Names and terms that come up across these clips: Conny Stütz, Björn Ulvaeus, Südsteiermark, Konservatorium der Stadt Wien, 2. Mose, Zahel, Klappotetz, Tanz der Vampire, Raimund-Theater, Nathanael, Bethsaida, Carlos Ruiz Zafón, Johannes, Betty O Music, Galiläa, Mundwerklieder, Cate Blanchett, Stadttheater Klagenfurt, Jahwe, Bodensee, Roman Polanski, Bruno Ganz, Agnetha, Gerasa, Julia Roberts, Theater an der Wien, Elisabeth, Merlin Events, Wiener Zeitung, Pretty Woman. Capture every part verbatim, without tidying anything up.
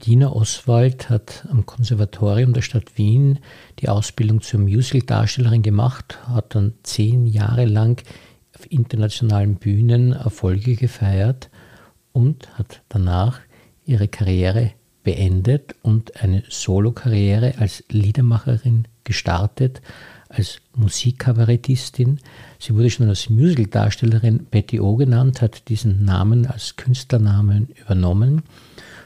Bettina Oswald hat am Konservatorium der Stadt Wien die Ausbildung zur Musical-Darstellerin gemacht, hat dann zehn Jahre lang auf internationalen Bühnen Erfolge gefeiert und hat danach ihre Karriere beendet und eine Solo-Karriere als Liedermacherin gestartet, als Musikkabarettistin. Sie wurde schon als Musical-Darstellerin Betty O genannt, hat diesen Namen als Künstlernamen übernommen.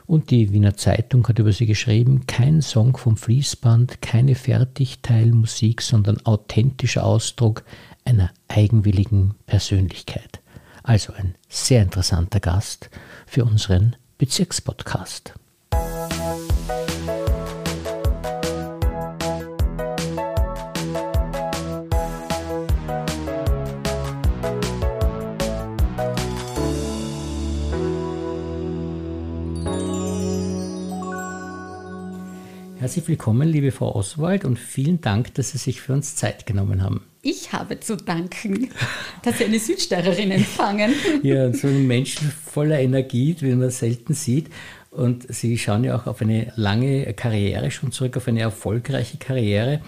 Und die Wiener Zeitung hat über sie geschrieben: Kein Song vom Fließband, keine Fertigteilmusik, sondern authentischer Ausdruck einer eigenwilligen Persönlichkeit. Also ein sehr interessanter Gast für unseren Bezirkspodcast. Herzlich willkommen, liebe Frau Oswald, und vielen Dank, dass Sie sich für uns Zeit genommen haben. Ich habe zu danken, dass Sie eine Südsteirerin empfangen. Ja, so einen Menschen voller Energie, wie man selten sieht. Und Sie schauen ja auch auf eine lange Karriere schon zurück, auf eine erfolgreiche Karriere.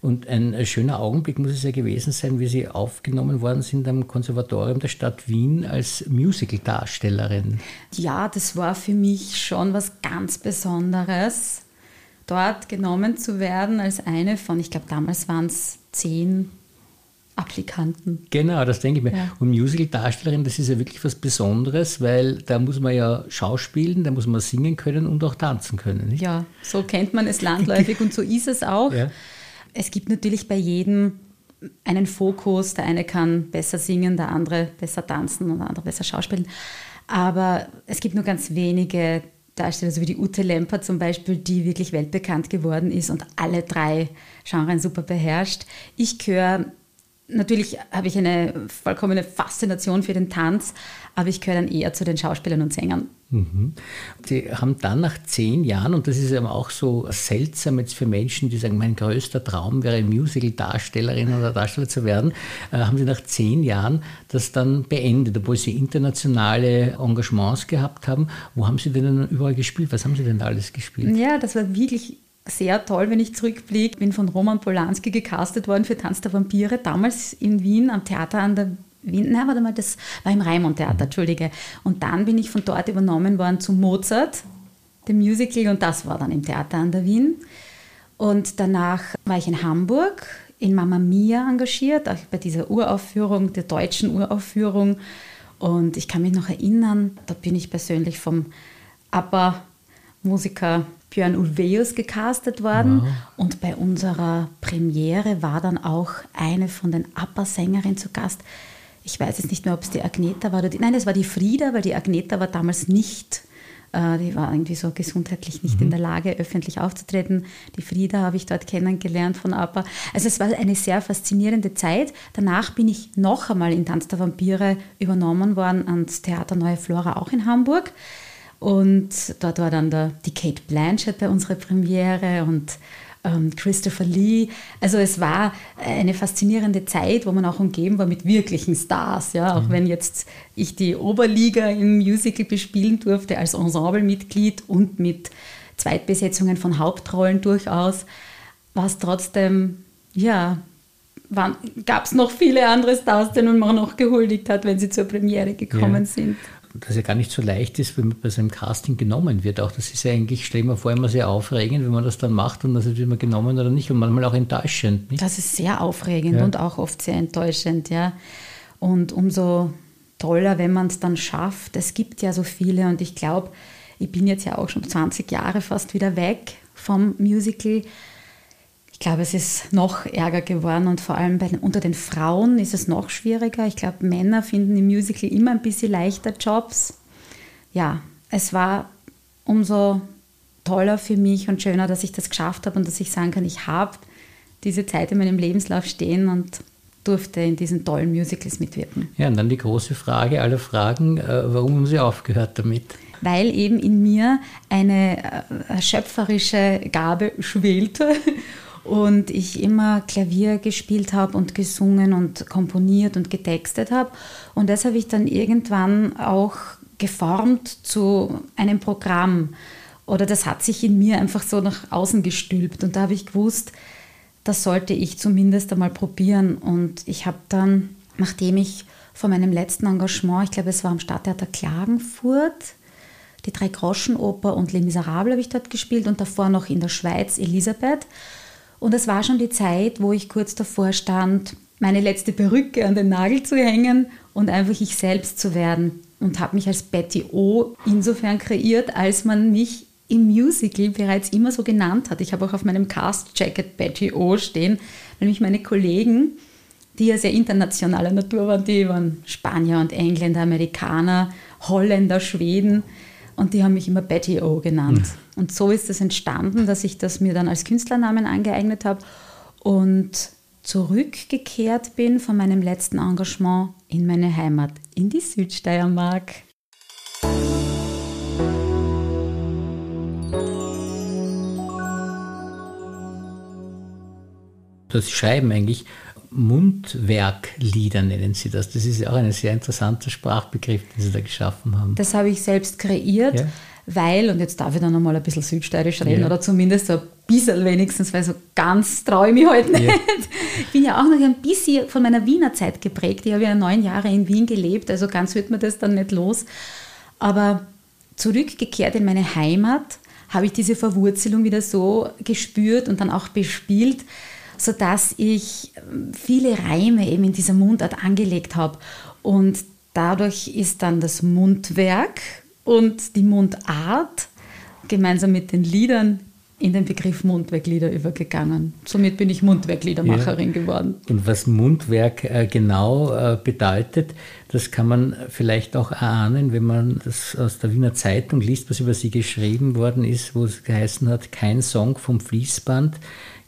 Und ein schöner Augenblick muss es ja gewesen sein, wie Sie aufgenommen worden sind am Konservatorium der Stadt Wien als Musical-Darstellerin. Ja, das war für mich schon was ganz Besonderes, dort genommen zu werden als eine von, ich glaube, damals waren es zehn Applikanten. Genau, das denke ich mir. Ja. Und Musical-Darstellerin, das ist ja wirklich was Besonderes, weil da muss man ja schauspielen, da muss man singen können und auch tanzen können. Nicht? Ja, so kennt man es landläufig und so ist es auch. Ja. Es gibt natürlich bei jedem einen Fokus, der eine kann besser singen, der andere besser tanzen und der andere besser schauspielen. Aber es gibt nur ganz wenige Darsteller, so wie die Ute Lemper zum Beispiel, die wirklich weltbekannt geworden ist und alle drei Genres super beherrscht. Ich gehöre, natürlich habe ich eine vollkommene Faszination für den Tanz, aber ich gehöre dann eher zu den Schauspielern und Sängern. Mhm. Sie haben dann nach zehn Jahren, und das ist eben auch so seltsam jetzt für Menschen, die sagen, mein größter Traum wäre Musical-Darstellerin oder Darsteller zu werden, äh, haben Sie nach zehn Jahren das dann beendet, obwohl Sie internationale Engagements gehabt haben. Wo haben Sie denn dann überall gespielt? Was haben Sie denn da alles gespielt? Ja, das war wirklich sehr toll, wenn ich zurückblicke. Ich bin von Roman Polanski gecastet worden für Tanz der Vampire, damals in Wien am Theater an der Wien. Nein, warte mal, das war im Raimund-Theater, Entschuldige. Und dann bin ich von dort übernommen worden zu Mozart, dem Musical, und das war dann im Theater an der Wien. Und danach war ich in Hamburg in Mamma Mia engagiert, auch bei dieser Uraufführung, der deutschen Uraufführung. Und ich kann mich noch erinnern, da bin ich persönlich vom ABBA-Musiker Björn Ulvaeus gecastet worden. Wow. Und bei unserer Premiere war dann auch eine von den ABBA-Sängerinnen zu Gast. Ich weiß jetzt nicht mehr, ob es die Agnetha war oder die... Nein, es war die Frida, weil die Agnetha war damals nicht... Äh, die war irgendwie so gesundheitlich nicht mhm. in der Lage, öffentlich aufzutreten. Die Frida habe ich dort kennengelernt von ABBA. Also es war eine sehr faszinierende Zeit. Danach bin ich noch einmal in Tanz der Vampire übernommen worden ans Theater Neue Flora, auch in Hamburg. Und dort war dann der, die Cate Blanchett bei unserer Premiere und ähm, Christopher Lee. Also es war eine faszinierende Zeit, wo man auch umgeben war mit wirklichen Stars. Ja? Auch mhm. wenn jetzt ich die Oberliga im Musical bespielen durfte als Ensemblemitglied und mit Zweitbesetzungen von Hauptrollen durchaus, war es trotzdem, ja, gab es noch viele andere Stars, denen man noch gehuldigt hat, wenn sie zur Premiere gekommen ja. sind. Das ja gar nicht so leicht ist, wenn man bei seinem Casting genommen wird. Auch das ist ja eigentlich, stell dir mal vor, immer sehr aufregend, wenn man das dann macht und dann wird man genommen oder nicht und manchmal auch enttäuschend. Nicht? Das ist sehr aufregend ja. und auch oft sehr enttäuschend, ja. Und umso toller, wenn man es dann schafft. Es gibt ja so viele und ich glaube, ich bin jetzt ja auch schon zwanzig Jahre fast wieder weg vom Musical. Ich glaube, es ist noch ärger geworden und vor allem bei den, unter den Frauen ist es noch schwieriger. Ich glaube, Männer finden im Musical immer ein bisschen leichter Jobs. Ja, es war umso toller für mich und schöner, dass ich das geschafft habe und dass ich sagen kann, ich habe diese Zeit in meinem Lebenslauf stehen und durfte in diesen tollen Musicals mitwirken. Ja, und dann die große Frage aller Fragen, warum haben Sie aufgehört damit? Weil eben in mir eine schöpferische Gabe schwelte. Und ich immer Klavier gespielt habe und gesungen und komponiert und getextet habe. Und das habe ich dann irgendwann auch geformt zu einem Programm. oder das hat sich in mir einfach so nach außen gestülpt. Und da habe ich gewusst, das sollte ich zumindest einmal probieren. Und ich habe dann, nachdem ich von meinem letzten Engagement, ich glaube, es war am Stadttheater Klagenfurt, die Drei-Groschen-Oper und Les Misérables habe ich dort gespielt und davor noch in der Schweiz Elisabeth. Und es war schon die Zeit, wo ich kurz davor stand, meine letzte Perücke an den Nagel zu hängen und einfach ich selbst zu werden. Und habe mich als Betty O insofern kreiert, als man mich im Musical bereits immer so genannt hat. Ich habe auch auf meinem Cast-Jacket Betty O stehen, weil mich meine Kollegen, die ja sehr internationaler Natur waren, die waren Spanier und Engländer, Amerikaner, Holländer, Schweden, und die haben mich immer Betty O genannt. Mhm. Und so ist es entstanden, dass ich das mir dann als Künstlernamen angeeignet habe und zurückgekehrt bin von meinem letzten Engagement in meine Heimat, in die Südsteiermark. Das Schreiben eigentlich, Mundwerklieder nennen Sie das. Das ist ja auch ein sehr interessanter Sprachbegriff, den Sie da geschaffen haben. Das habe ich selbst kreiert, ja. Weil, und jetzt darf ich dann nochmal ein bisschen südsteirisch reden, ja. Oder zumindest so ein bisschen wenigstens, weil so ganz treu mich heute halt ja. nicht. Ich bin ja auch noch ein bisschen von meiner Wiener Zeit geprägt. Ich habe ja neun Jahre in Wien gelebt, also ganz wird mir das dann nicht los. Aber zurückgekehrt in meine Heimat habe ich diese Verwurzelung wieder so gespürt und dann auch bespielt, sodass ich viele Reime eben in dieser Mundart angelegt habe. Und dadurch ist dann das Mundwerk und die Mundart gemeinsam mit den Liedern in den Begriff Mundwerklieder übergegangen. Somit bin ich Mundwerkliedermacherin ja. geworden. Und was Mundwerk genau bedeutet, das kann man vielleicht auch erahnen, wenn man das aus der Wiener Zeitung liest, was über sie geschrieben worden ist, wo es geheißen hat, kein Song vom Fließband,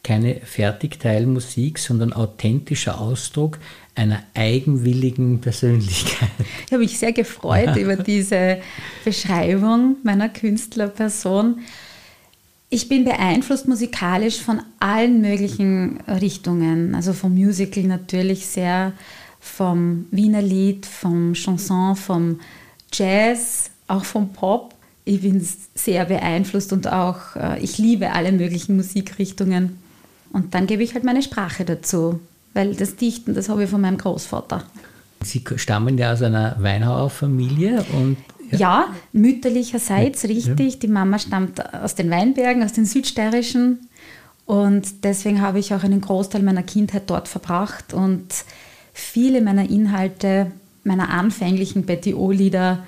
keine Fertigteilmusik, sondern authentischer Ausdruck einer eigenwilligen Persönlichkeit. Ich habe mich sehr gefreut über diese Beschreibung meiner Künstlerperson. Ich bin beeinflusst musikalisch von allen möglichen Richtungen, also vom Musical natürlich sehr, vom Wiener Lied, vom Chanson, vom Jazz, auch vom Pop. Ich bin sehr beeinflusst und auch ich liebe alle möglichen Musikrichtungen. Und dann gebe ich halt meine Sprache dazu, weil das Dichten, das habe ich von meinem Großvater. Sie stammen ja aus einer Weinhauer Familie und ja, ja mütterlicherseits, ja. richtig. Die Mama stammt aus den Weinbergen, aus den Südsteirischen. Und deswegen habe ich auch einen Großteil meiner Kindheit dort verbracht und viele meiner Inhalte, meiner anfänglichen Betty O-Lieder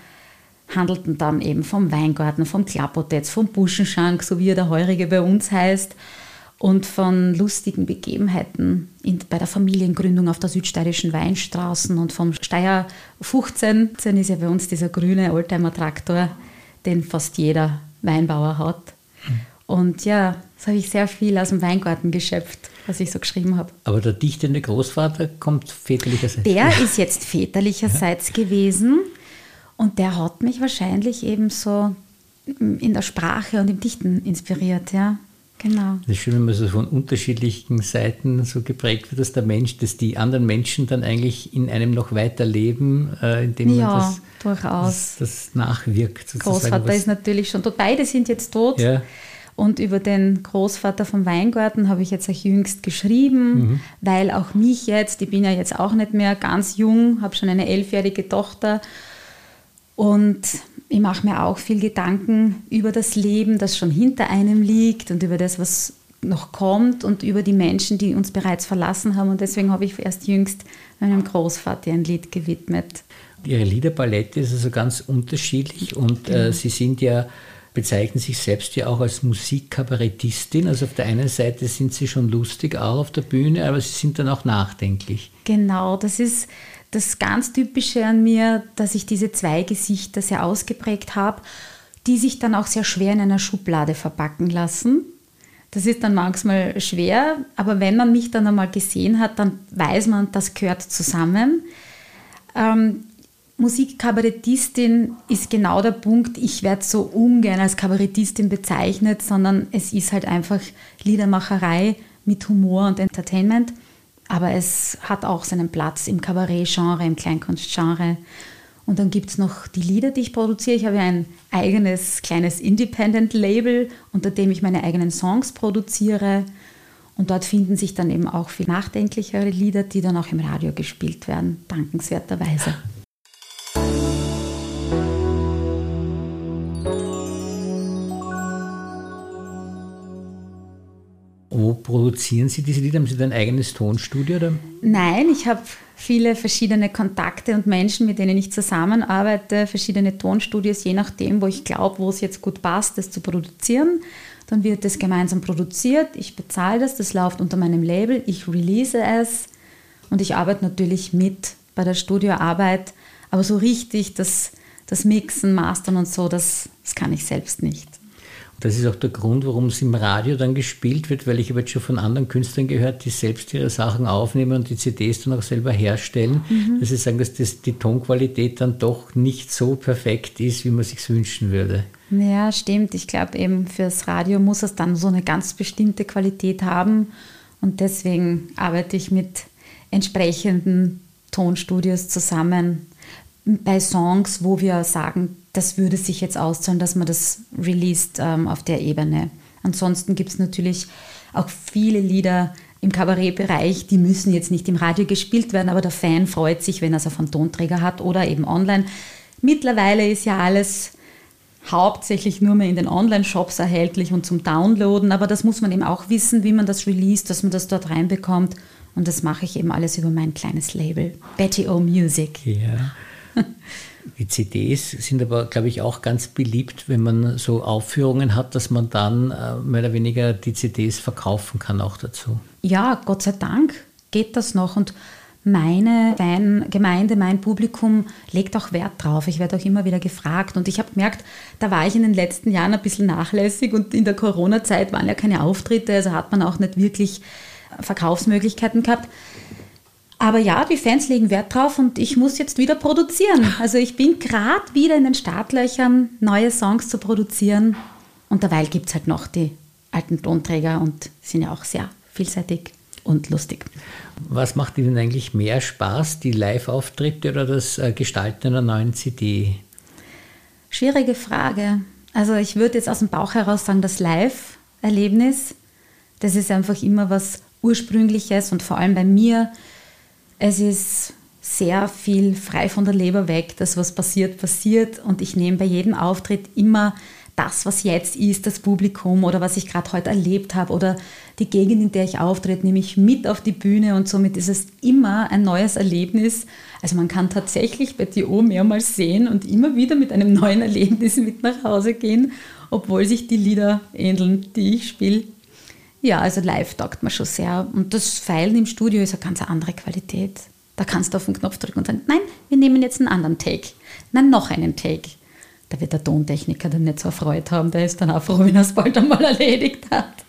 handelten dann eben vom Weingarten, vom Klappotetz, vom Buschenschank, so wie er der Heurige bei uns heißt. Und von lustigen Begebenheiten in, bei der Familiengründung auf der südsteirischen Weinstraße und vom Steier fünfzehn ist ja bei uns dieser grüne Oldtimer-Traktor, den fast jeder Weinbauer hat. Und ja, das habe ich sehr viel aus dem Weingarten geschöpft, was ich so geschrieben habe. Aber der dichtende Großvater kommt väterlicherseits? Der ist jetzt väterlicherseits ja. gewesen und der hat mich wahrscheinlich eben so in der Sprache und im Dichten inspiriert, ja. Genau. Das ist schön, wenn man so von unterschiedlichen Seiten so geprägt wird, dass der Mensch, dass die anderen Menschen dann eigentlich in einem noch weiter leben, äh, indem ja, man das, durchaus. das, das nachwirkt. Sozusagen. Großvater ist natürlich schon tot. Beide sind jetzt tot. Ja. Und über den Großvater vom Weingarten habe ich jetzt auch jüngst geschrieben, mhm. weil auch mich jetzt, ich bin ja jetzt auch nicht mehr ganz jung, habe schon eine elfjährige Tochter und ich mache mir auch viel Gedanken über das Leben, das schon hinter einem liegt und über das, was noch kommt und über die Menschen, die uns bereits verlassen haben. Und deswegen habe ich erst jüngst meinem Großvater ein Lied gewidmet. Ihre Liederpalette ist also ganz unterschiedlich und äh, Sie sind ja, bezeichnen sich selbst ja auch als Musikkabarettistin. Also auf der einen Seite sind Sie schon lustig, auch auf der Bühne, aber Sie sind dann auch nachdenklich. Genau, das ist das ganz Typische an mir, dass ich diese zwei Gesichter sehr ausgeprägt habe, die sich dann auch sehr schwer in einer Schublade verpacken lassen. Das ist dann manchmal schwer, aber wenn man mich dann einmal gesehen hat, dann weiß man, das gehört zusammen. Ähm, Musikkabarettistin ist genau der Punkt, ich werde so ungern als Kabarettistin bezeichnet, sondern es ist halt einfach Liedermacherei mit Humor und Entertainment. Aber es hat auch seinen Platz im Kabarett-Genre, im Kleinkunstgenre. Und dann gibt es noch die Lieder, die ich produziere. Ich habe ein eigenes kleines Independent-Label, unter dem ich meine eigenen Songs produziere. Und dort finden sich dann eben auch viel nachdenklichere Lieder, die dann auch im Radio gespielt werden, dankenswerterweise. Wo produzieren Sie diese Lieder? Haben Sie da ein eigenes Tonstudio? Oder? Nein, ich habe viele verschiedene Kontakte und Menschen, mit denen ich zusammenarbeite, verschiedene Tonstudios, je nachdem, wo ich glaube, wo es jetzt gut passt, das zu produzieren. Dann wird das gemeinsam produziert, ich bezahle das, das läuft unter meinem Label, ich release es und ich arbeite natürlich mit bei der Studioarbeit, aber so richtig das, das Mixen, Mastern und so, das, das kann ich selbst nicht. Das ist auch der Grund, warum es im Radio dann gespielt wird, weil ich habe jetzt schon von anderen Künstlern gehört, die selbst ihre Sachen aufnehmen und die C Ds dann auch selber herstellen, mhm. dass sie sagen, dass das, die Tonqualität dann doch nicht so perfekt ist, wie man es sich wünschen würde. Ja, stimmt. Ich glaube eben, fürs Radio muss es dann so eine ganz bestimmte Qualität haben und deswegen arbeite ich mit entsprechenden Tonstudios zusammen bei Songs, wo wir sagen, das würde sich jetzt auszahlen, dass man das released ähm, auf der Ebene. Ansonsten gibt es natürlich auch viele Lieder im Kabarettbereich, die müssen jetzt nicht im Radio gespielt werden, aber der Fan freut sich, wenn er es auf einen Tonträger hat oder eben online. Mittlerweile ist ja alles hauptsächlich nur mehr in den Online-Shops erhältlich und zum Downloaden, aber das muss man eben auch wissen, wie man das released, dass man das dort reinbekommt. Und das mache ich eben alles über mein kleines Label, Betty O Music. Ja. Die C Ds sind aber, glaube ich, auch ganz beliebt, wenn man so Aufführungen hat, dass man dann äh, mehr oder weniger die C Ds verkaufen kann auch dazu. Ja, Gott sei Dank geht das noch und meine Gemeinde, mein Publikum legt auch Wert drauf. Ich werde auch immer wieder gefragt und ich habe gemerkt, da war ich in den letzten Jahren ein bisschen nachlässig und in der Corona-Zeit waren ja keine Auftritte, also hat man auch nicht wirklich Verkaufsmöglichkeiten gehabt. Aber ja, die Fans legen Wert drauf und ich muss jetzt wieder produzieren. Also ich bin gerade wieder in den Startlöchern, neue Songs zu produzieren. Und derweil gibt es halt noch die alten Tonträger und sind ja auch sehr vielseitig und lustig. Was macht Ihnen eigentlich mehr Spaß, die Live-Auftritte oder das Gestalten einer neuen C D? Schwierige Frage. Also ich würde jetzt aus dem Bauch heraus sagen, das Live-Erlebnis, das ist einfach immer was Ursprüngliches und vor allem bei mir, es ist sehr viel frei von der Leber weg, das, was passiert, passiert. Und ich nehme bei jedem Auftritt immer das, was jetzt ist, das Publikum oder was ich gerade heute erlebt habe oder die Gegend, in der ich auftrete, nehme ich mit auf die Bühne und somit ist es immer ein neues Erlebnis. Also man kann tatsächlich Betty O mehrmals sehen und immer wieder mit einem neuen Erlebnis mit nach Hause gehen, obwohl sich die Lieder ähneln, die ich spiele. Ja, also live taugt man schon sehr. Und das Feilen im Studio ist eine ganz andere Qualität. Da kannst du auf den Knopf drücken und sagen, nein, wir nehmen jetzt einen anderen Take. Nein, noch einen Take. Da wird der Tontechniker dann nicht so erfreut haben. Der ist dann auch froh, wenn er es bald einmal erledigt hat.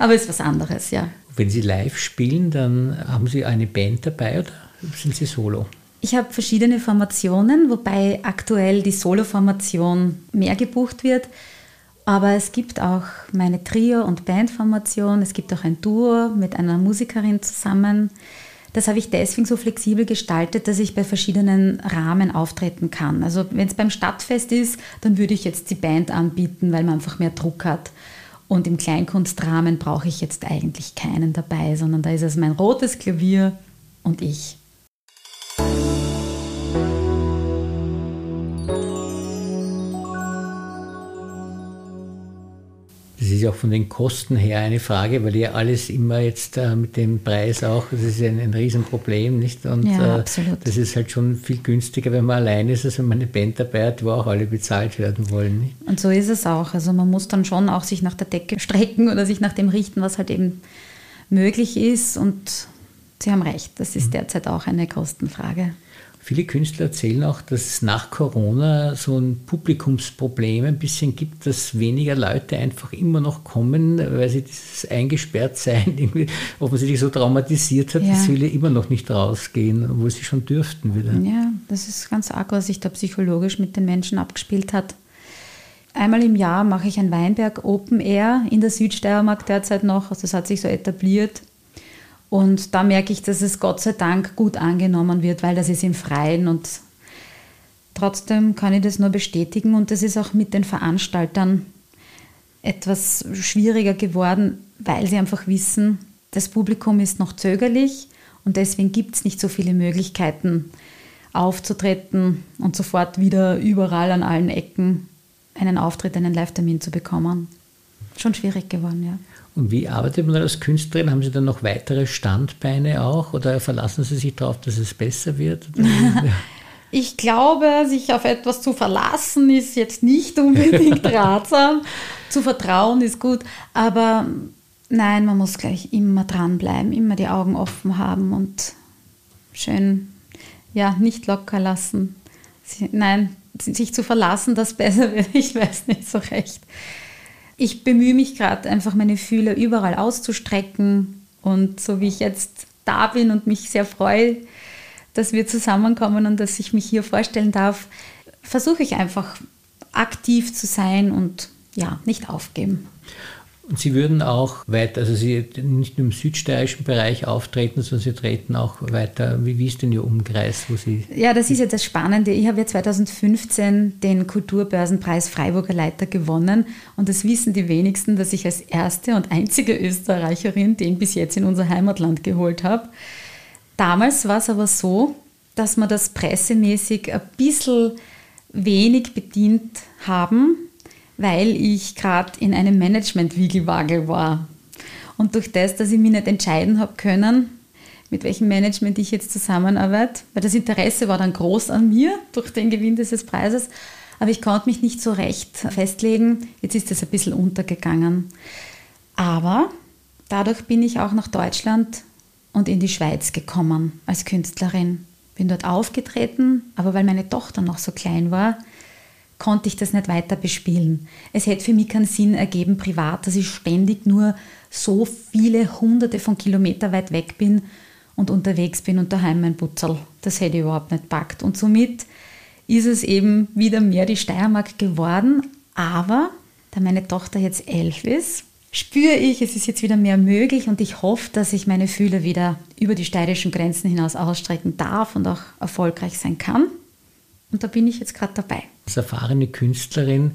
Aber es ist was anderes, ja. Wenn Sie live spielen, dann haben Sie eine Band dabei oder sind Sie solo? Ich habe verschiedene Formationen, wobei aktuell die Solo-Formation mehr gebucht wird. Aber es gibt auch meine Trio- und Bandformation, es gibt auch ein Duo mit einer Musikerin zusammen. Das habe ich deswegen so flexibel gestaltet, dass ich bei verschiedenen Rahmen auftreten kann. Also wenn es beim Stadtfest ist, dann würde ich jetzt die Band anbieten, weil man einfach mehr Druck hat. Und im Kleinkunstrahmen brauche ich jetzt eigentlich keinen dabei, sondern da ist es mein rotes Klavier und ich. Das ist ja auch von den Kosten her eine Frage, weil ja alles immer jetzt äh, mit dem Preis auch, das ist ja ein, ein Riesenproblem, nicht? Und ja, äh, das ist halt schon viel günstiger, wenn man alleine ist, als wenn man eine Band dabei hat, wo auch alle bezahlt werden wollen. Nicht? Und so ist es auch. Also man muss dann schon auch sich nach der Decke strecken oder sich nach dem richten, was halt eben möglich ist. Und Sie haben recht, das ist mhm. derzeit auch eine Kostenfrage. Viele Künstler erzählen auch, dass es nach Corona so ein Publikumsproblem ein bisschen gibt, dass weniger Leute einfach immer noch kommen, weil sie dieses Eingesperrtsein irgendwie offensichtlich so traumatisiert hat, ja. dass viele immer noch nicht rausgehen, obwohl sie schon dürften wieder. Ja, das ist ganz arg, was sich da psychologisch mit den Menschen abgespielt hat. Einmal im Jahr mache ich ein Weinberg Open Air in der Südsteiermark derzeit noch, also das hat sich so etabliert. Und da merke ich, dass es Gott sei Dank gut angenommen wird, weil das ist im Freien und Trotzdem kann ich das nur bestätigen und das ist auch mit den Veranstaltern etwas schwieriger geworden, weil sie einfach wissen, das Publikum ist noch zögerlich und deswegen gibt es nicht so viele Möglichkeiten aufzutreten und sofort wieder überall an allen Ecken einen Auftritt, einen Live-Termin zu bekommen. Schon schwierig geworden, ja. Und wie arbeitet man als Künstlerin? Haben Sie dann noch weitere Standbeine auch oder verlassen Sie sich darauf, dass es besser wird? Ich glaube, sich auf etwas zu verlassen, ist jetzt nicht unbedingt ratsam. Zu vertrauen ist gut, aber nein, man muss gleich immer dranbleiben, immer die Augen offen haben und schön, ja, nicht locker lassen. Nein, sich zu verlassen, dass besser wird, ich weiß nicht so recht. Ich bemühe mich gerade einfach, meine Fühler überall auszustrecken und so wie ich jetzt da bin und mich sehr freue, dass wir zusammenkommen und dass ich mich hier vorstellen darf, versuche ich einfach aktiv zu sein und ja, nicht aufgeben. Und Sie würden auch weiter, also Sie nicht nur im südsteirischen Bereich auftreten, sondern Sie treten auch weiter. Wie, wie ist denn Ihr Umkreis, wo Sie? Ja, das ist ja das Spannende. Ich habe ja zwanzig fünfzehn den Kulturbörsenpreis Freiburger Leiter gewonnen und das wissen die wenigsten, dass ich als erste und einzige Österreicherin den bis jetzt in unser Heimatland geholt habe. Damals war es aber so, dass wir das pressemäßig ein bisschen wenig bedient haben, weil ich gerade in einem Management-Wiegelwagel war. Und durch das, dass ich mich nicht entscheiden habe können, mit welchem Management ich jetzt zusammenarbeite, weil das Interesse war dann groß an mir durch den Gewinn dieses Preises, aber ich konnte mich nicht so recht festlegen. Jetzt ist das ein bisschen untergegangen. Aber dadurch bin ich auch nach Deutschland und in die Schweiz gekommen als Künstlerin. Bin dort aufgetreten, aber weil meine Tochter noch so klein war, konnte ich das nicht weiter bespielen. Es hätte für mich keinen Sinn ergeben, privat, dass ich ständig nur so viele hunderte von Kilometer weit weg bin und unterwegs bin und daheim mein Putzerl. Das hätte ich überhaupt nicht gepackt. Und somit ist es eben wieder mehr die Steiermark geworden. Aber da meine Tochter jetzt elf ist, spüre ich, es ist jetzt wieder mehr möglich und ich hoffe, dass ich meine Fühler wieder über die steirischen Grenzen hinaus ausstrecken darf und auch erfolgreich sein kann. Und da bin ich jetzt gerade dabei. Als erfahrene Künstlerin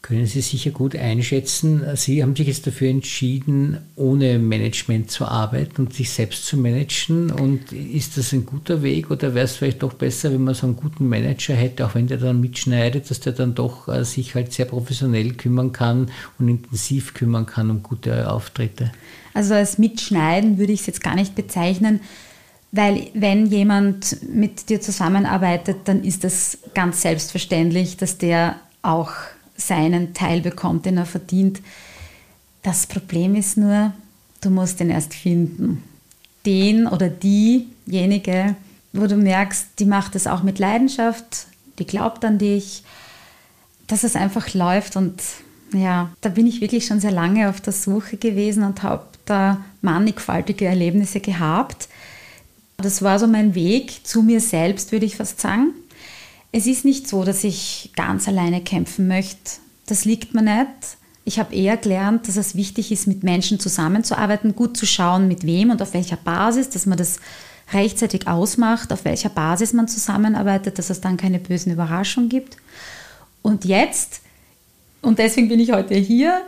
können Sie sicher gut einschätzen. Sie haben sich jetzt dafür entschieden, ohne Management zu arbeiten und sich selbst zu managen. Und ist das ein guter Weg oder wäre es vielleicht doch besser, wenn man so einen guten Manager hätte, auch wenn der dann mitschneidet, dass der dann doch äh, sich halt sehr professionell kümmern kann und intensiv kümmern kann um gute äh, Auftritte? Also als Mitschneiden würde ich es jetzt gar nicht bezeichnen, weil wenn jemand mit dir zusammenarbeitet, dann ist es ganz selbstverständlich, dass der auch seinen Teil bekommt, den er verdient. Das Problem ist nur, du musst den erst finden. Den oder diejenige, wo du merkst, die macht es auch mit Leidenschaft, die glaubt an dich, dass es einfach läuft. Und ja, da bin ich wirklich schon sehr lange auf der Suche gewesen und habe da mannigfaltige Erlebnisse gehabt. Das war so mein Weg zu mir selbst, würde ich fast sagen. Es ist nicht so, dass ich ganz alleine kämpfen möchte. Das liegt mir nicht. Ich habe eher gelernt, dass es wichtig ist, mit Menschen zusammenzuarbeiten, gut zu schauen, mit wem und auf welcher Basis, dass man das rechtzeitig ausmacht, auf welcher Basis man zusammenarbeitet, dass es dann keine bösen Überraschungen gibt. Und jetzt, und deswegen bin ich heute hier,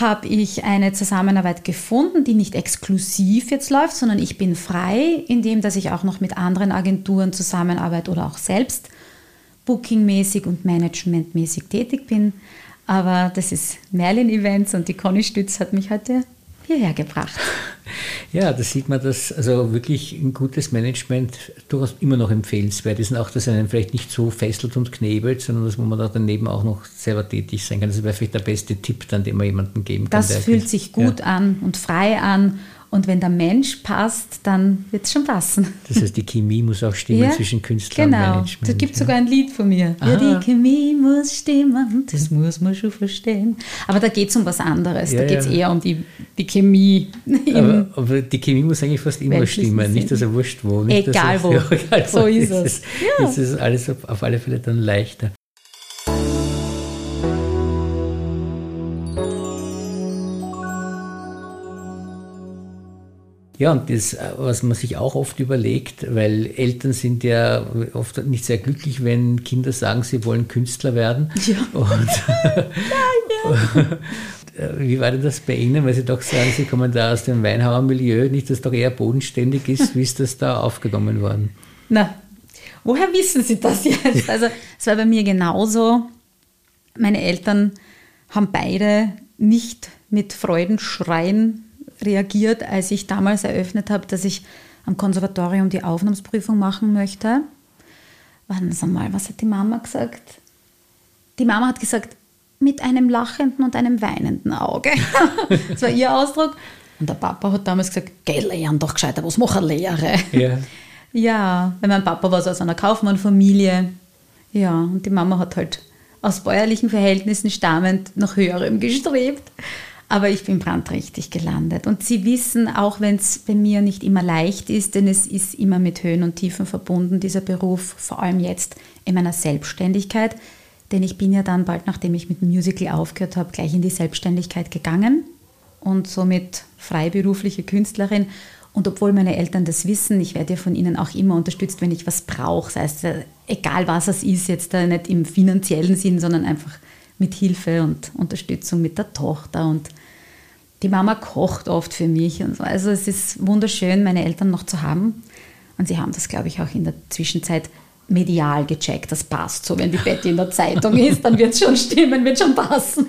habe ich eine Zusammenarbeit gefunden, die nicht exklusiv jetzt läuft, sondern ich bin frei, indem dass ich auch noch mit anderen Agenturen zusammenarbeite oder auch selbst bookingmäßig und managementmäßig tätig bin. Aber das ist Merlin Events und die Conny Stütz hat mich heute hierher gebracht. Ja, da sieht man, dass also wirklich ein gutes Management durchaus immer noch empfehlenswert ist und auch, dass einen vielleicht nicht so fesselt und knebelt, sondern dass man da daneben auch noch selber tätig sein kann. Das wäre vielleicht der beste Tipp dann, den man jemandem geben kann. Das fühlt sich gut an und frei an und wenn der Mensch passt, dann wird es schon passen. Das heißt, die Chemie muss auch stimmen zwischen Künstler und Management. Genau, da gibt es sogar ein Lied von mir. Ja, die Chemie muss stimmen, das muss man schon verstehen. Aber da geht es um was anderes, da geht es eher um die, die Chemie. Aber, aber die Chemie muss eigentlich fast immer stimmen, nicht dass er wurscht wo. Nicht, egal dass er, wo, ja, egal so ist es. Ja. Ist es alles auf, auf alle Fälle dann leichter. Ja, und das, was man sich auch oft überlegt, weil Eltern sind ja oft nicht sehr glücklich, wenn Kinder sagen, sie wollen Künstler werden. Ja. Und nein, nein. Wie war denn das bei Ihnen, weil Sie doch sagen, Sie kommen da aus dem Weinhauer Milieu, nicht, dass das doch eher bodenständig ist, wie ist das da aufgenommen worden? Na, woher wissen Sie das jetzt? Also, es war bei mir genauso. Meine Eltern haben beide nicht mit Freudenschreien reagiert, als ich damals eröffnet habe, dass ich am Konservatorium die Aufnahmsprüfung machen möchte. Warten Sie mal, was hat die Mama gesagt? Die Mama hat gesagt, mit einem lachenden und einem weinenden Auge. Das war ihr Ausdruck. Und der Papa hat damals gesagt, geh lehren doch gescheiter, was machen Lehre? Ja. Ja, weil mein Papa war so aus einer Kaufmannfamilie. Ja, und die Mama hat halt aus bäuerlichen Verhältnissen stammend nach Höherem gestrebt. Aber ich bin brandrichtig gelandet. Und Sie wissen, auch wenn es bei mir nicht immer leicht ist, denn es ist immer mit Höhen und Tiefen verbunden, dieser Beruf, vor allem jetzt in meiner Selbstständigkeit. Denn ich bin ja dann bald, nachdem ich mit dem Musical aufgehört habe, gleich in die Selbstständigkeit gegangen und somit freiberufliche Künstlerin. Und obwohl meine Eltern das wissen, ich werde ja von ihnen auch immer unterstützt, wenn ich was brauche. Sei es, egal was es ist, jetzt nicht im finanziellen Sinn, sondern einfach mit Hilfe und Unterstützung mit der Tochter und die Mama kocht oft für mich und so. Also es ist wunderschön, meine Eltern noch zu haben. Und sie haben das, glaube ich, auch in der Zwischenzeit medial gecheckt. Das passt so, wenn die Betty in der Zeitung ist, dann wird es schon stimmen, wird schon passen.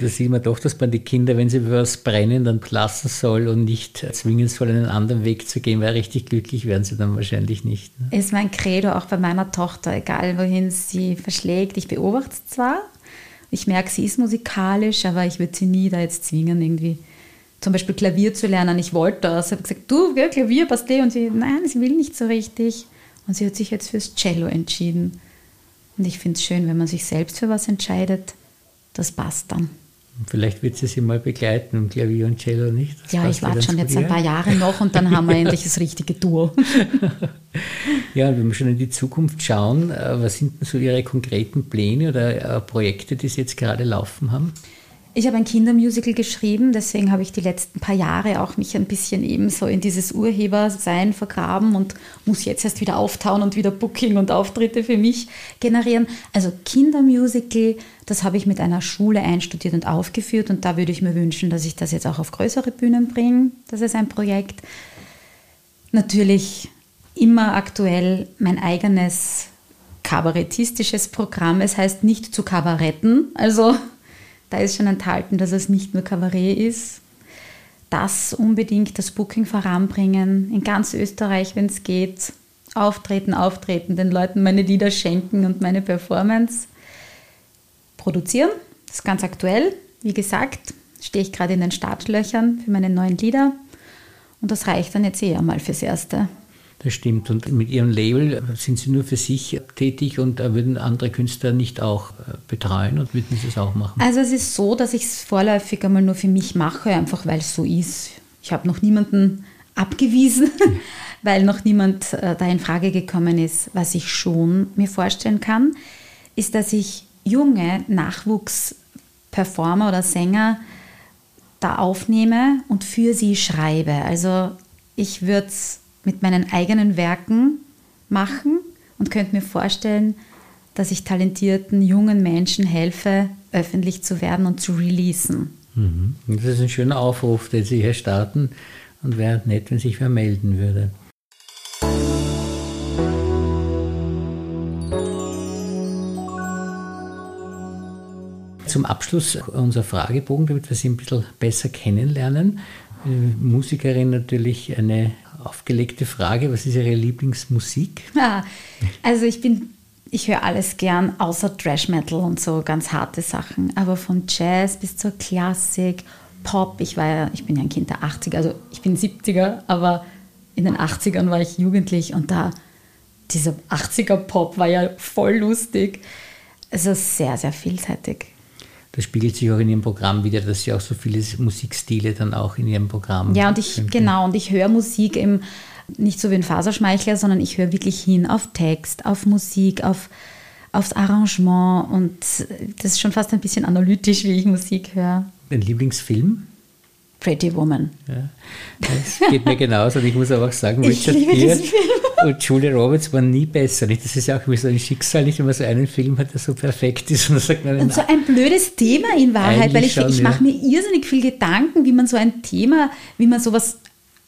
Da sieht man doch, dass man die Kinder, wenn sie über was brennen, dann lassen soll und nicht zwingen soll, einen anderen Weg zu gehen, weil richtig glücklich werden sie dann wahrscheinlich nicht. Ne? Ist mein Credo auch bei meiner Tochter, egal wohin sie verschlägt. Ich beobachte es zwar, ich merke, sie ist musikalisch, aber ich würde sie nie da jetzt zwingen, irgendwie zum Beispiel Klavier zu lernen. Ich wollte das. Ich habe gesagt, du, wir Klavier, Bastel. Und sie, nein, sie will nicht so richtig. Und sie hat sich jetzt fürs Cello entschieden. Und ich finde es schön, wenn man sich selbst für was entscheidet, das passt dann. Vielleicht wird sie sie mal begleiten, um Klavier und Cello, nicht? Das ja, ich warte schon jetzt ein paar Jahre noch und dann haben wir endlich das richtige Duo. Ja, und wenn wir schon in die Zukunft schauen, was sind denn so Ihre konkreten Pläne oder Projekte, die Sie jetzt gerade laufen haben? Ich habe ein Kindermusical geschrieben, deswegen habe ich die letzten paar Jahre auch mich ein bisschen eben so in dieses Urhebersein vergraben und muss jetzt erst wieder auftauen und wieder Booking und Auftritte für mich generieren. Also Kindermusical, das habe ich mit einer Schule einstudiert und aufgeführt und da würde ich mir wünschen, dass ich das jetzt auch auf größere Bühnen bringe. Das ist ein Projekt. Natürlich immer aktuell mein eigenes kabarettistisches Programm. Es heißt nicht zu Kabaretten, also da ist schon enthalten, dass es nicht nur Kabarett ist. Das unbedingt, das Booking voranbringen, in ganz Österreich, wenn es geht. Auftreten, auftreten, den Leuten meine Lieder schenken und meine Performance produzieren. Das ist ganz aktuell. Wie gesagt, stehe ich gerade in den Startlöchern für meine neuen Lieder. Und das reicht dann jetzt eher mal fürs Erste. Das stimmt. Und mit Ihrem Label sind Sie nur für sich tätig und würden andere Künstler nicht auch betreuen und würden Sie es auch machen? Also es ist so, dass ich es vorläufig einmal nur für mich mache, einfach weil es so ist. Ich habe noch niemanden abgewiesen, weil noch niemand äh, da in Frage gekommen ist. Was ich schon mir vorstellen kann, ist, dass ich junge Nachwuchsperformer oder Sänger da aufnehme und für sie schreibe. Also ich würde es mit meinen eigenen Werken machen und könnte mir vorstellen, dass ich talentierten jungen Menschen helfe, öffentlich zu werden und zu releasen. Mhm. Das ist ein schöner Aufruf, den Sie hier starten, und wäre nett, wenn sich wer melden würde. Zum Abschluss unser Fragebogen, damit wir Sie ein bisschen besser kennenlernen. Musikerin natürlich eine aufgelegte Frage, was ist Ihre Lieblingsmusik? Ah, also ich bin, ich höre alles gern, außer Thrash Metal und so ganz harte Sachen, aber von Jazz bis zur Klassik, Pop, ich war ja, ich bin ja ein Kind der achtziger, also ich bin siebziger, aber in den achtzigern war ich jugendlich und da, dieser achtziger-Pop war ja voll lustig, also sehr, sehr vielseitig. Das spiegelt sich auch in Ihrem Programm wieder, dass Sie auch so viele Musikstile dann auch in Ihrem Programm. Ja, und ich finden. Genau, und ich höre Musik eben nicht so wie ein Faserschmeichler, sondern ich höre wirklich hin auf Text, auf Musik, auf, aufs Arrangement, und das ist schon fast ein bisschen analytisch, wie ich Musik höre. Dein Lieblingsfilm? Pretty Woman. Ja, das geht mir genauso. Und ich muss aber auch sagen, Richard Gere und Julia Roberts waren nie besser. Nicht? Das ist ja auch so ein Schicksal, nicht, wenn man so einen Film hat, der so perfekt ist. Und, sagt man, und so ein blödes Thema in Wahrheit, weil ich, schon, ich mache ja. mir irrsinnig viel Gedanken, wie man so ein Thema, wie man sowas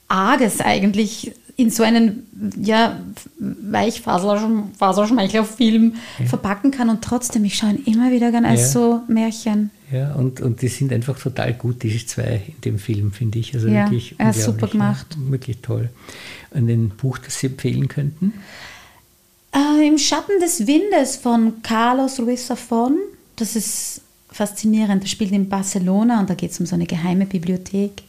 Arges eigentlich in so einen ja, Weichfaserschmeichler-Film ja. verpacken kann. Und trotzdem, ich schaue ihn immer wieder gern als ja. so Märchen. Ja, und, und die sind einfach total gut, diese zwei in dem Film, finde ich. Also ja, wirklich er ist super gemacht. Ja, wirklich toll. Und ein Buch, das Sie empfehlen könnten? Äh, Im Schatten des Windes von Carlos Ruiz Zafón. Das ist faszinierend. Das spielt in Barcelona und da geht es um so eine geheime Bibliothek.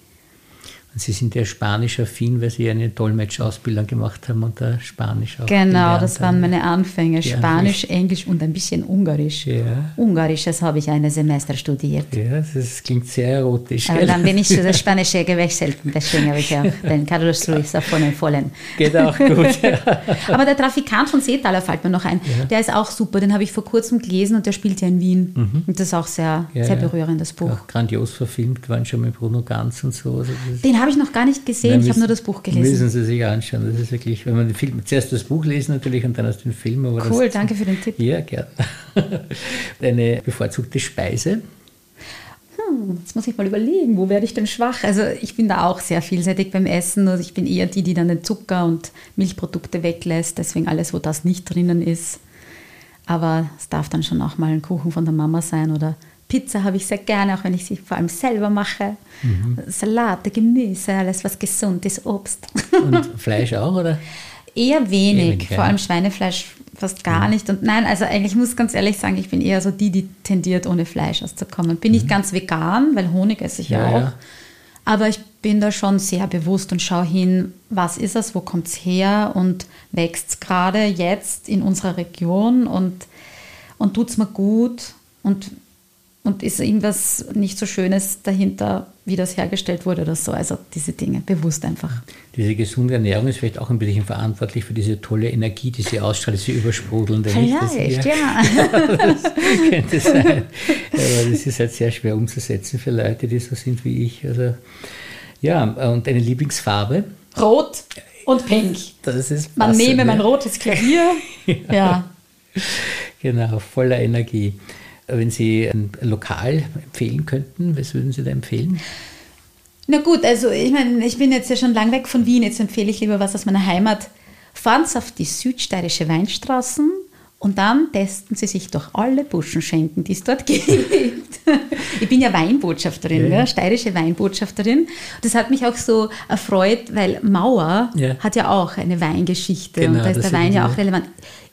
Und Sie sind ja spanisch-affin, weil Sie eine Dolmetschausbildung gemacht haben und da Spanisch auch Genau, das waren meine Anfänge. Spanisch, Anfänge. Englisch und ein bisschen Ungarisch. Ja. Ungarisches habe ich ein Semester studiert. Ja, das klingt sehr erotisch. Aber gell? Dann bin ich zu der Spanische gewechselt. Deswegen habe ich auch den Carlos Ruiz Zafón empfohlen. Geht auch gut. Aber der Trafikant von Seetaler fällt mir noch ein. Ja. Der ist auch super. Den habe ich vor kurzem gelesen und der spielt ja in Wien. Mhm. Und das ist auch sehr, ja, sehr berührend, das Buch. Auch grandios verfilmt, waren schon mit Bruno Ganz und so. Also den habe Habe ich noch gar nicht gesehen, Nein, müssen, ich habe nur das Buch gelesen. Müssen Sie sich anschauen, das ist wirklich, wenn man den Film, zuerst das Buch lesen natürlich und dann erst den Film. Aber cool, das, danke für den Tipp. Ja, gerne. Eine bevorzugte Speise? Hm, jetzt muss ich mal überlegen, wo werde ich denn schwach? Also ich bin da auch sehr vielseitig beim Essen, also ich bin eher die, die dann den Zucker und Milchprodukte weglässt, deswegen alles, wo das nicht drinnen ist. Aber es darf dann schon auch mal ein Kuchen von der Mama sein oder Pizza habe ich sehr gerne, auch wenn ich sie vor allem selber mache. Mhm. Salate, Gemüse, alles was gesund ist, Obst. Und Fleisch auch, oder? Eher wenig, wenig vor allem Schweinefleisch fast gar ja. nicht. Und nein, also eigentlich muss ich ganz ehrlich sagen, ich bin eher so die, die tendiert, ohne Fleisch auszukommen. Bin mhm. nicht ganz vegan, weil Honig esse ich ja auch. Ja. Aber ich bin da schon sehr bewusst und schaue hin, was ist es, wo kommt es her und wächst es gerade jetzt in unserer Region und, und tut es mir gut und Und ist irgendwas nicht so Schönes dahinter, wie das hergestellt wurde oder so. Also diese Dinge, bewusst einfach. Diese gesunde Ernährung ist vielleicht auch ein bisschen verantwortlich für diese tolle Energie, die Sie ausstrahlen, diese übersprudelnde. Vielleicht, das, ja. ja. Das könnte sein. Aber das ist halt sehr schwer umzusetzen für Leute, die so sind wie ich. Also, ja, und eine Lieblingsfarbe? Rot und Pink. Das ist passend, Man nehme ja. mein rotes Klavier. ja. ja. Genau, voller Energie. Wenn Sie ein Lokal empfehlen könnten, was würden Sie da empfehlen? Na gut, also ich meine, ich bin jetzt ja schon lang weg von Wien, jetzt empfehle ich lieber was aus meiner Heimat. Fahren Sie auf die südsteirische Weinstraßen und dann testen Sie sich durch alle Burschenschenken, die es dort gibt. Ich bin ja Weinbotschafterin, ja. Ja, steirische Weinbotschafterin. Das hat mich auch so erfreut, weil Mauer ja. hat ja auch eine Weingeschichte genau, und da ist der Wein ja auch relevant.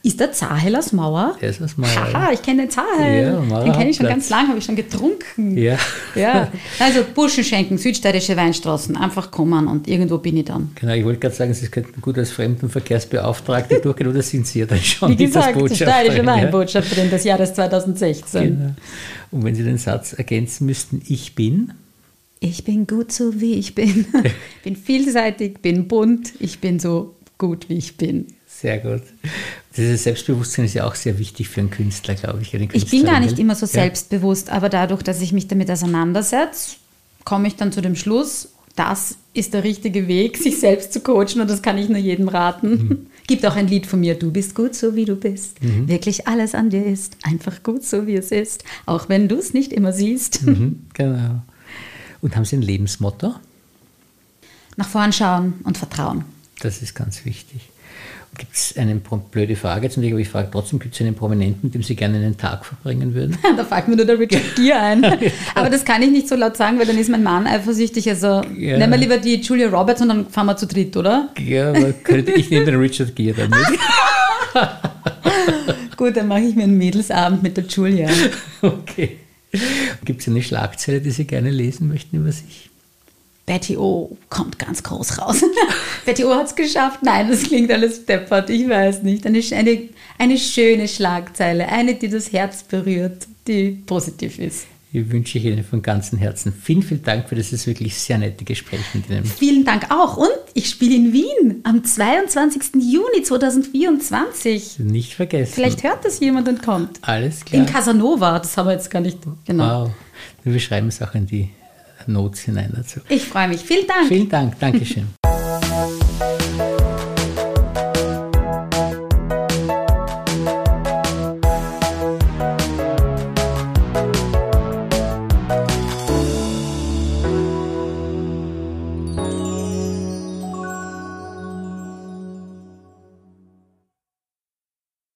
Ist der Zahel aus Mauer? Der ist aus Mauer. Haha, ich kenne den Zahel. Ja, den kenne ich schon ganz lang, habe ich schon getrunken. Ja. ja. Also Burschenschenken, südsteirische Weinstraßen, einfach kommen und irgendwo bin ich dann. Genau, ich wollte gerade sagen, Sie könnten gut als Fremdenverkehrsbeauftragte durchgehen, oder sind Sie ja dann schon? Wie gesagt, steirische Weinbotschafterin ja. des Jahres zweitausendsechzehn. Genau. Und wenn Sie den Satz ergänzen müssten, ich bin? Ich bin gut so, wie ich bin. Ich bin vielseitig, bin bunt, ich bin so gut, wie ich bin. Sehr gut. Dieses Selbstbewusstsein ist ja auch sehr wichtig für einen Künstler, glaube ich. Ich bin gar nicht immer so ja. selbstbewusst, aber dadurch, dass ich mich damit auseinandersetze, komme ich dann zu dem Schluss, das ist der richtige Weg, sich selbst zu coachen und das kann ich nur jedem raten. Mhm. Gibt auch ein Lied von mir, du bist gut, so wie du bist. Mhm. Wirklich alles an dir ist einfach gut, so wie es ist, auch wenn du es nicht immer siehst. Mhm, genau. Und haben Sie ein Lebensmotto? Nach vorn schauen und vertrauen. Das ist ganz wichtig. Gibt es eine blöde Frage jetzt natürlich, aber ich frage trotzdem, gibt es einen Prominenten, mit dem Sie gerne einen Tag verbringen würden? Da fragt mir nur der Richard Gere ein. Aber das kann ich nicht so laut sagen, weil dann ist mein Mann eifersüchtig. Also ja. nehmen wir lieber die Julia Roberts und dann fahren wir zu dritt, oder? Ja, aber könnte, ich nehme den Richard Gere dann mit. Gut, dann mache ich mir einen Mädelsabend mit der Julia. Okay. Gibt es eine Schlagzeile, die Sie gerne lesen möchten über sich? Betty O kommt ganz groß raus. Betty O hat es geschafft. Nein, das klingt alles deppert. Ich weiß nicht. Eine, eine, eine schöne Schlagzeile. Eine, die das Herz berührt, die positiv ist. Ich wünsche Ihnen von ganzem Herzen vielen, vielen Dank für dieses wirklich sehr nette Gespräch mit Ihnen. Vielen Dank auch. Und ich spiele in Wien am zweiundzwanzigsten Juni zweitausendvierundzwanzig. Nicht vergessen. Vielleicht hört das jemand und kommt. Alles klar. In Casanova, das haben wir jetzt gar nicht. Genau. Wow. Wir schreiben es auch in die Notes hinein dazu. Ich freue mich. Vielen Dank. Vielen Dank. Dankeschön.